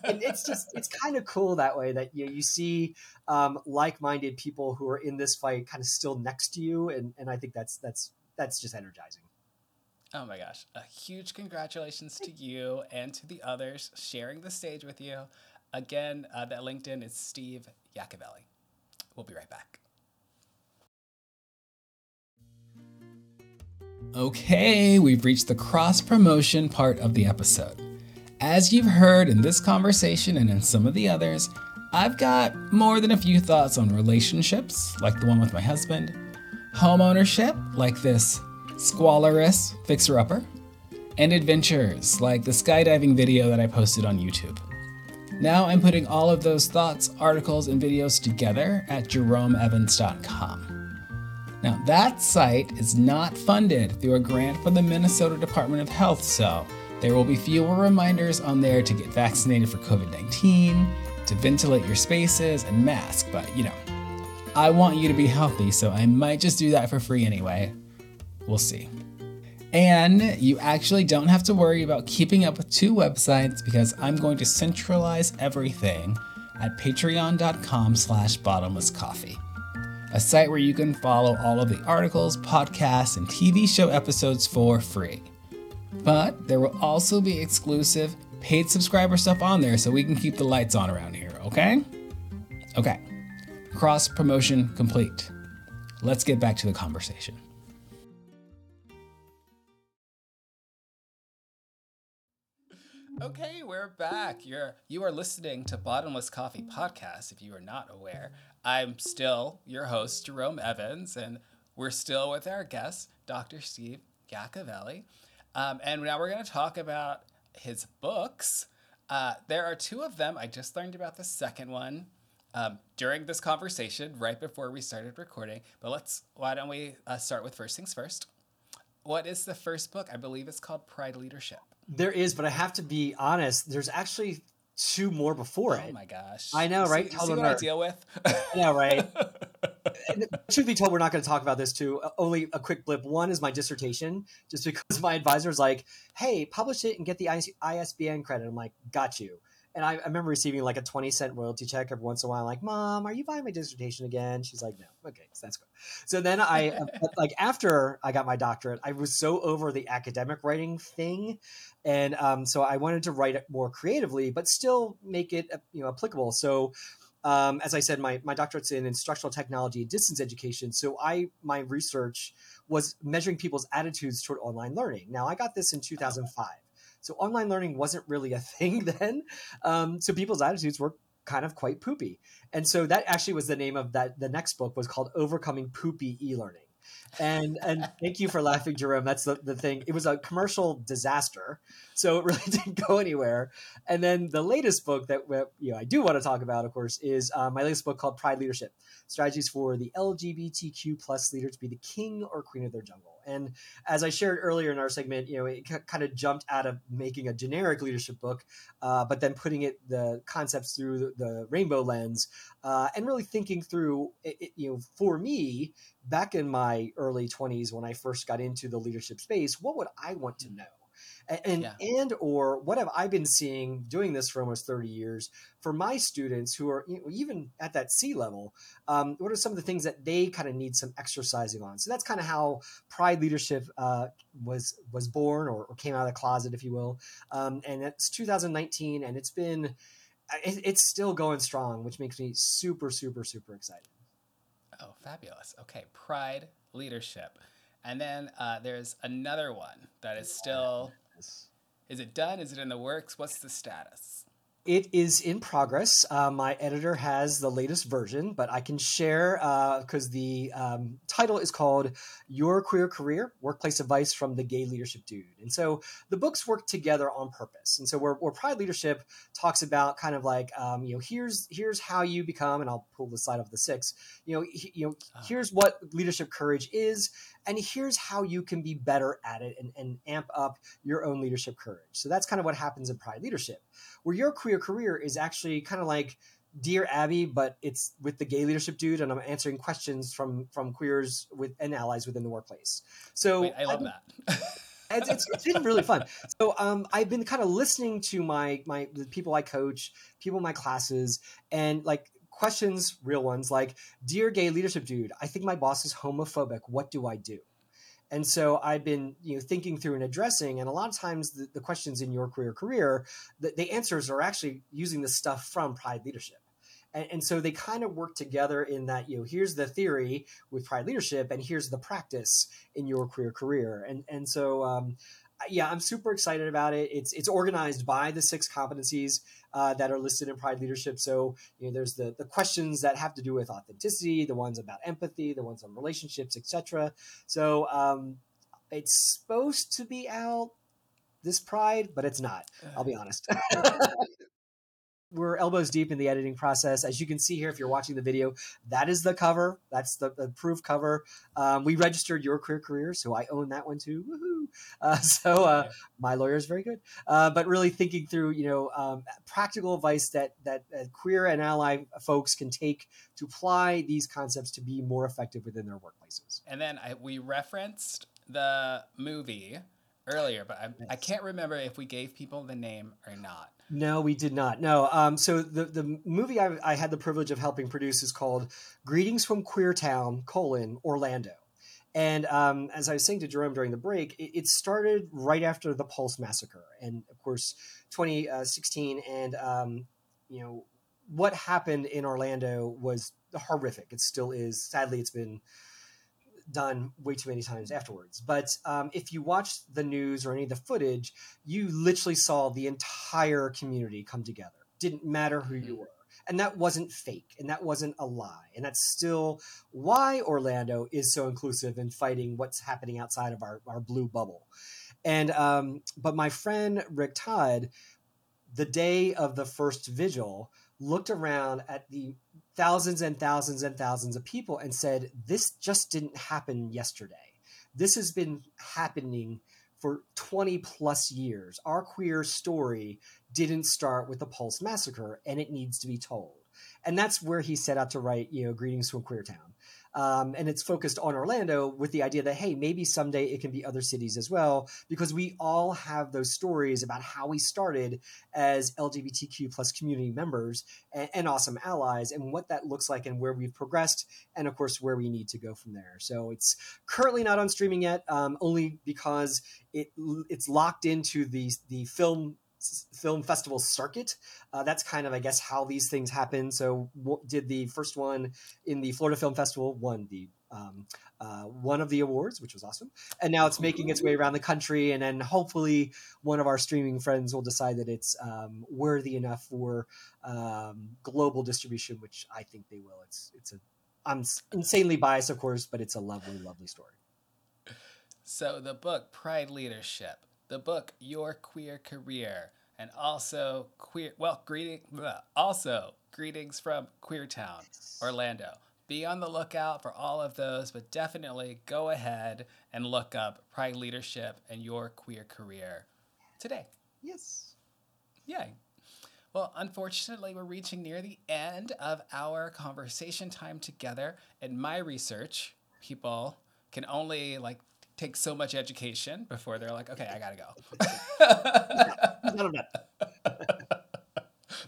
And it's just, it's kind of cool that way that you know, you see um, like-minded people who are in this fight kind of still next to you. And, and I think that's, that's, that's just energizing. Oh my gosh. A huge congratulations to you and to the others sharing the stage with you. Again, uh, that LinkedIn is Steve Yacovelli. We'll be right back. Okay, we've reached the cross-promotion part of the episode. As you've heard in this conversation and in some of the others, I've got more than a few thoughts on relationships, like the one with my husband, homeownership, like this squalorous fixer-upper, and adventures, like the skydiving video that I posted on YouTube. Now I'm putting all of those thoughts, articles, and videos together at jerome evans dot com. Now that site is not funded through a grant from the Minnesota Department of Health, so there will be fewer reminders on there to get vaccinated for covid nineteen, to ventilate your spaces, and mask, but you know, I want you to be healthy, so I might just do that for free anyway. We'll see. And you actually don't have to worry about keeping up with two websites because I'm going to centralize everything at patreon.com slash bottomless coffee, a site where you can follow all of the articles, podcasts, and T V show episodes for free. But there will also be exclusive paid subscriber stuff on there so we can keep the lights on around here, okay? Okay, cross promotion complete. Let's get back to the conversation. Okay, we're back. You're, you are listening to Bottomless Coffee Podcast, if you are not aware. I'm still your host, Jerome Evans, and we're still with our guest, Doctor Steve Yacovelli. Um, and now we're going to talk about his books. Uh, there are two of them. I just learned about the second one um, during this conversation, right before we started recording. But let's, why don't we uh, start with first things first. What is the first book? I believe it's called Pride Leadership. There is, but I have to be honest. There's actually two more before it. Oh my gosh. I know, right? See, you see what I deal with? Yeah, right. And truth be told, we're not going to talk about this too. Only a quick blip. One is my dissertation, just because my advisor is like, hey, publish it and get the I S B N credit. I'm like, got you. And I, I remember receiving like a twenty cent royalty check every once in a while. I'm like, Mom, are you buying my dissertation again? She's like, no. Okay, so that's good. So then I, like after I got my doctorate, I was so over the academic writing thing. And um, so I wanted to write it more creatively, but still make it, you know, applicable. So Um, as I said, my, my doctorate's in instructional technology and distance education. So I, my research was measuring people's attitudes toward online learning. Now I got this in two thousand five. So online learning wasn't really a thing then. Um, so people's attitudes were kind of quite poopy. And so that actually was the name of that. The next book was called Overcoming Poopy E-Learning. And and thank you for laughing, Jerome. That's the, the thing. It was a commercial disaster, so it really didn't go anywhere. And then the latest book that you know I do want to talk about, of course, is uh, my latest book called Pride Leadership: Strategies for the L G B T Q plus leader to be the king or queen of their jungle. And as I shared earlier in our segment, you know, it c- kind of jumped out of making a generic leadership book, uh, but then putting it the concepts through the, the rainbow lens, uh, and really thinking through it, it, you know, for me. Back in my early twenties, when I first got into the leadership space, what would I want to know? And and, yeah. and or what have I been seeing doing this for almost thirty years for my students who are you know, even at that C level? Um, what are some of the things that they kind of need some exercising on? So that's kind of how Pride Leadership uh, was was born or, or came out of the closet, if you will. Um, and it's two thousand nineteen, and it's been it, it's still going strong, which makes me super, super, super excited. Oh, fabulous. Okay. Pride Leadership. And then uh, there's another one that is still, is it done? Is it in the works? What's the status? It is in progress. Uh, my editor has the latest version, but I can share because uh, the um, title is called Your Queer Career, Workplace Advice from the Gay Leadership Dude. And so the books work together on purpose. And so where, where Pride Leadership talks about kind of like, um, you know, here's here's how you become, and I'll pull the slide off the six, you know, he, you know, oh. here's what leadership courage is, and here's how you can be better at it and, and amp up your own leadership courage. So that's kind of what happens in Pride Leadership, where Your Queer Career is actually kind of like Dear Abby, but it's with the gay leadership dude, and I'm answering questions from from queers with and allies within the workplace. So Wait, I love I, that. It's, it's, it's been really fun. So um, I've been kind of listening to my my the people I coach, people in my classes, and like questions, real ones like, Dear Gay Leadership Dude, I think my boss is homophobic. What do I do? And so I've been, you know, thinking through and addressing, and a lot of times the, the questions in Your Queer Career, the, the answers are actually using the stuff from Pride Leadership. And, and so they kind of work together in that, you know, here's the theory with Pride Leadership, and here's the practice in Your Queer Career. And and so, um, yeah, I'm super excited about it. It's it's organized by the six competencies uh, that are listed in Pride Leadership. So, you know, there's the the questions that have to do with authenticity, the ones about empathy, the ones on relationships, et cetera. So um, it's supposed to be out this Pride, but it's not. I'll be honest. We're elbows deep in the editing process. As you can see here, if you're watching the video, that is the cover. That's the, the proof cover. Um, we registered Your Queer Career, so I own that one too. Woohoo! Uh, so uh, my lawyer is very good. Uh, but really thinking through, you know, um, practical advice that that uh, queer and ally folks can take to apply these concepts to be more effective within their workplaces. And then I, we referenced the movie earlier, but I, yes. I can't remember if we gave people the name or not. No, we did not. No. Um, so the, the movie I, I had the privilege of helping produce is called Greetings from Queer Town: Orlando. And um, as I was saying to Jerome during the break, it, it started right after the Pulse Massacre. And of course, twenty sixteen. And, um, you know, what happened in Orlando was horrific. It still is. Sadly, it's been done way too many times afterwards. But um, if you watched the news or any of the footage, you literally saw the entire community come together. Didn't matter who you were. And that wasn't fake. And that wasn't a lie. And that's still why Orlando is so inclusive in fighting what's happening outside of our, our blue bubble. And um, but my friend Rick Todd, the day of the first vigil, looked around at the thousands and thousands and thousands of people and said, this just didn't happen yesterday. This has been happening for twenty plus years. Our queer story didn't start with the Pulse Massacre, and it needs to be told. And that's where he set out to write, you know, Greetings from Queer Town. Um, and it's focused on Orlando with the idea that, hey, maybe someday it can be other cities as well, because we all have those stories about how we started as L G B T Q plus community members and, and awesome allies, and what that looks like and where we've progressed, and of course, where we need to go from there. So it's currently not on streaming yet, um, only because it it's locked into the, the film film festival circuit. Uh, that's kind of, I guess, how these things happen. So w- did the first one in the Florida Film Festival, won the um, uh, one of the awards, which was awesome. And now it's making its way around the country. And then hopefully one of our streaming friends will decide that it's um, worthy enough for um, global distribution, which I think they will. It's, it's a, I'm insanely biased, of course, but it's a lovely, lovely story. So the book, Pride Leadership, the book Your Queer Career, and also queer well greeting also Greetings from Queer Town, Orlando. Be on the lookout for all of those, but definitely go ahead and look up Pride Leadership and Your Queer Career today. Yes. Yay. Well, unfortunately, we're reaching near the end of our conversation time together. In my research, people can only like take so much education before they're like, okay, I gotta go.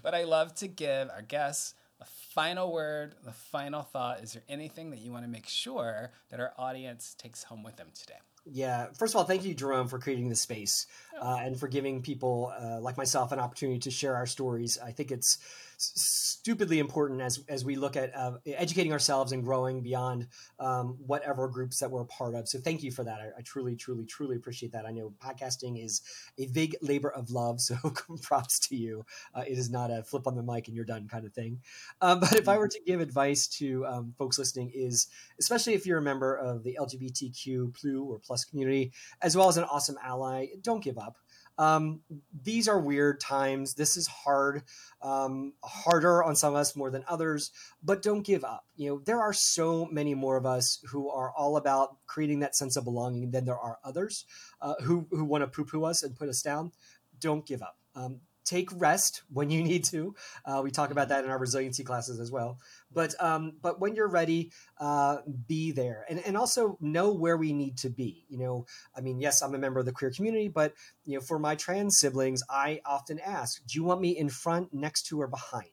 But I love to give our guests a final word, the final thought. Is there anything that you want to make sure that our audience takes home with them today? Yeah. First of all, thank you, Jerome, for creating this space uh, and for giving people uh, like myself an opportunity to share our stories. I think it's stupidly important as as we look at uh, educating ourselves and growing beyond um, whatever groups that we're a part of. So thank you for that. I, I truly, truly, truly appreciate that. I know podcasting is a big labor of love, so props to you. Uh, it is not a flip on the mic and you're done kind of thing. Um, but if I were to give advice to um, folks listening is, especially if you're a member of the L G B T Q plus or plus community, as well as an awesome ally, don't give up. Um, these are weird times. This is hard, um, harder on some of us more than others, but don't give up. You know, there are so many more of us who are all about creating that sense of belonging than there are others uh, who, who want to poo-poo us and put us down. Don't give up. Um, Take rest when you need to. Uh, we talk about that in our resiliency classes as well. But um, but when you're ready, uh, be there. And and also know where we need to be. You know, I mean, yes, I'm a member of the queer community, but you know, for my trans siblings, I often ask, do you want me in front, next to, or behind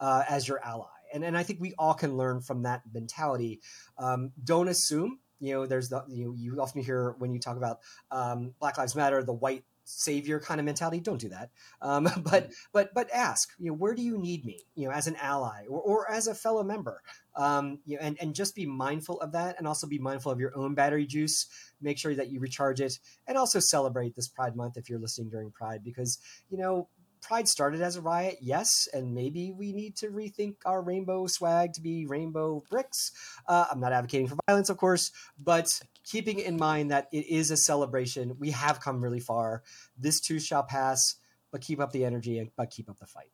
uh, as your ally? And and I think we all can learn from that mentality. Um, don't assume. You know, there's the you know, you often hear when you talk about um, Black Lives Matter, the white savior kind of mentality. Don't do that. Um, but, but, but ask, you know, where do you need me, you know, as an ally or, or as a fellow member, um, you know, and, and just be mindful of that and also be mindful of your own battery juice. Make sure that you recharge it and also celebrate this Pride Month if you're listening during Pride, because, you know, Pride started as a riot, yes, and maybe we need to rethink our rainbow swag to be rainbow bricks. Uh, I'm not advocating for violence, of course, but keeping in mind that it is a celebration. We have come really far. This too shall pass, but keep up the energy and but keep up the fight.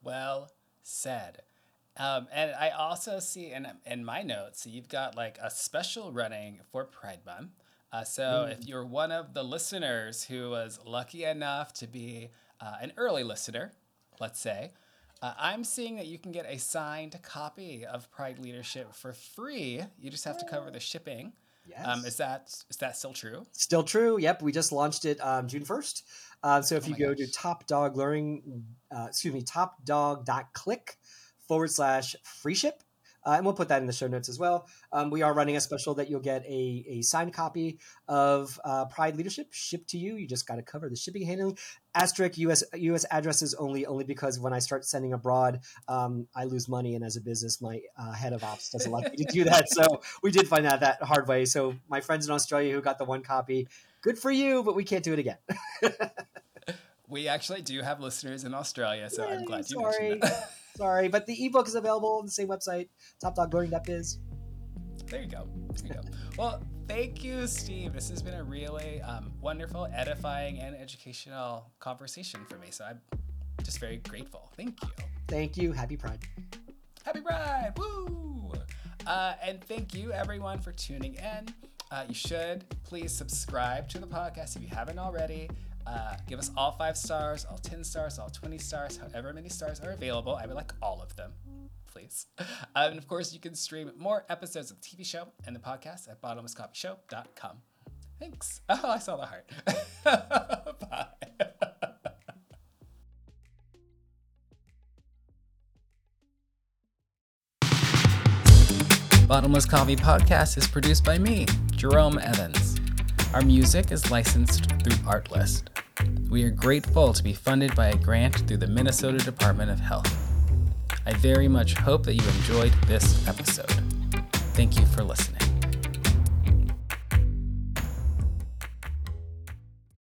Well said. Um, and I also see in, in my notes, so you've got like a special running for Pride Month. Uh, so mm. if you're one of the listeners who was lucky enough to be uh, an early listener, let's say, uh, I'm seeing that you can get a signed copy of Pride Leadership for free. You just have to cover the shipping. Yes. Um, is that is that still true? Still true. Yep. We just launched it um, June first. Uh, so if oh you go gosh. to Top Dog Learning, uh, excuse me, topdog.click forward slash free ship. Uh, and we'll put that in the show notes as well. Um, we are running a special that you'll get a, a signed copy of uh, Pride Leadership shipped to you. You just got to cover the shipping handling. Asterisk U S U S addresses only, only because when I start sending abroad, um, I lose money. And as a business, my uh, head of ops doesn't like me to do that. So we did find out that hard way. So my friends in Australia who got the one copy, good for you, but we can't do it again. We actually do have listeners in Australia, so Yay, I'm glad you sorry. mentioned that. Sorry, but the ebook is available on the same website, top dog learning dot biz. There you go. There you go. Well, thank you, Steve. This has been a really um, wonderful, edifying, and educational conversation for me. So I'm just very grateful. Thank you. Thank you. Happy Pride. Happy Pride. Woo! Uh, and thank you, everyone, for tuning in. Uh, you should please subscribe to the podcast if you haven't already. Uh, give us all five stars, all ten stars, all twenty stars, however many stars are available. I would like all of them, please. Um, and of course, you can stream more episodes of the T V show and the podcast at bottomless coffee show dot com. Thanks. Oh, I saw the heart. Bye. Bottomless Coffee Podcast is produced by me, Jerome Evans. Our music is licensed through Artlist. We are grateful to be funded by a grant through the Minnesota Department of Health. I very much hope that you enjoyed this episode. Thank you for listening.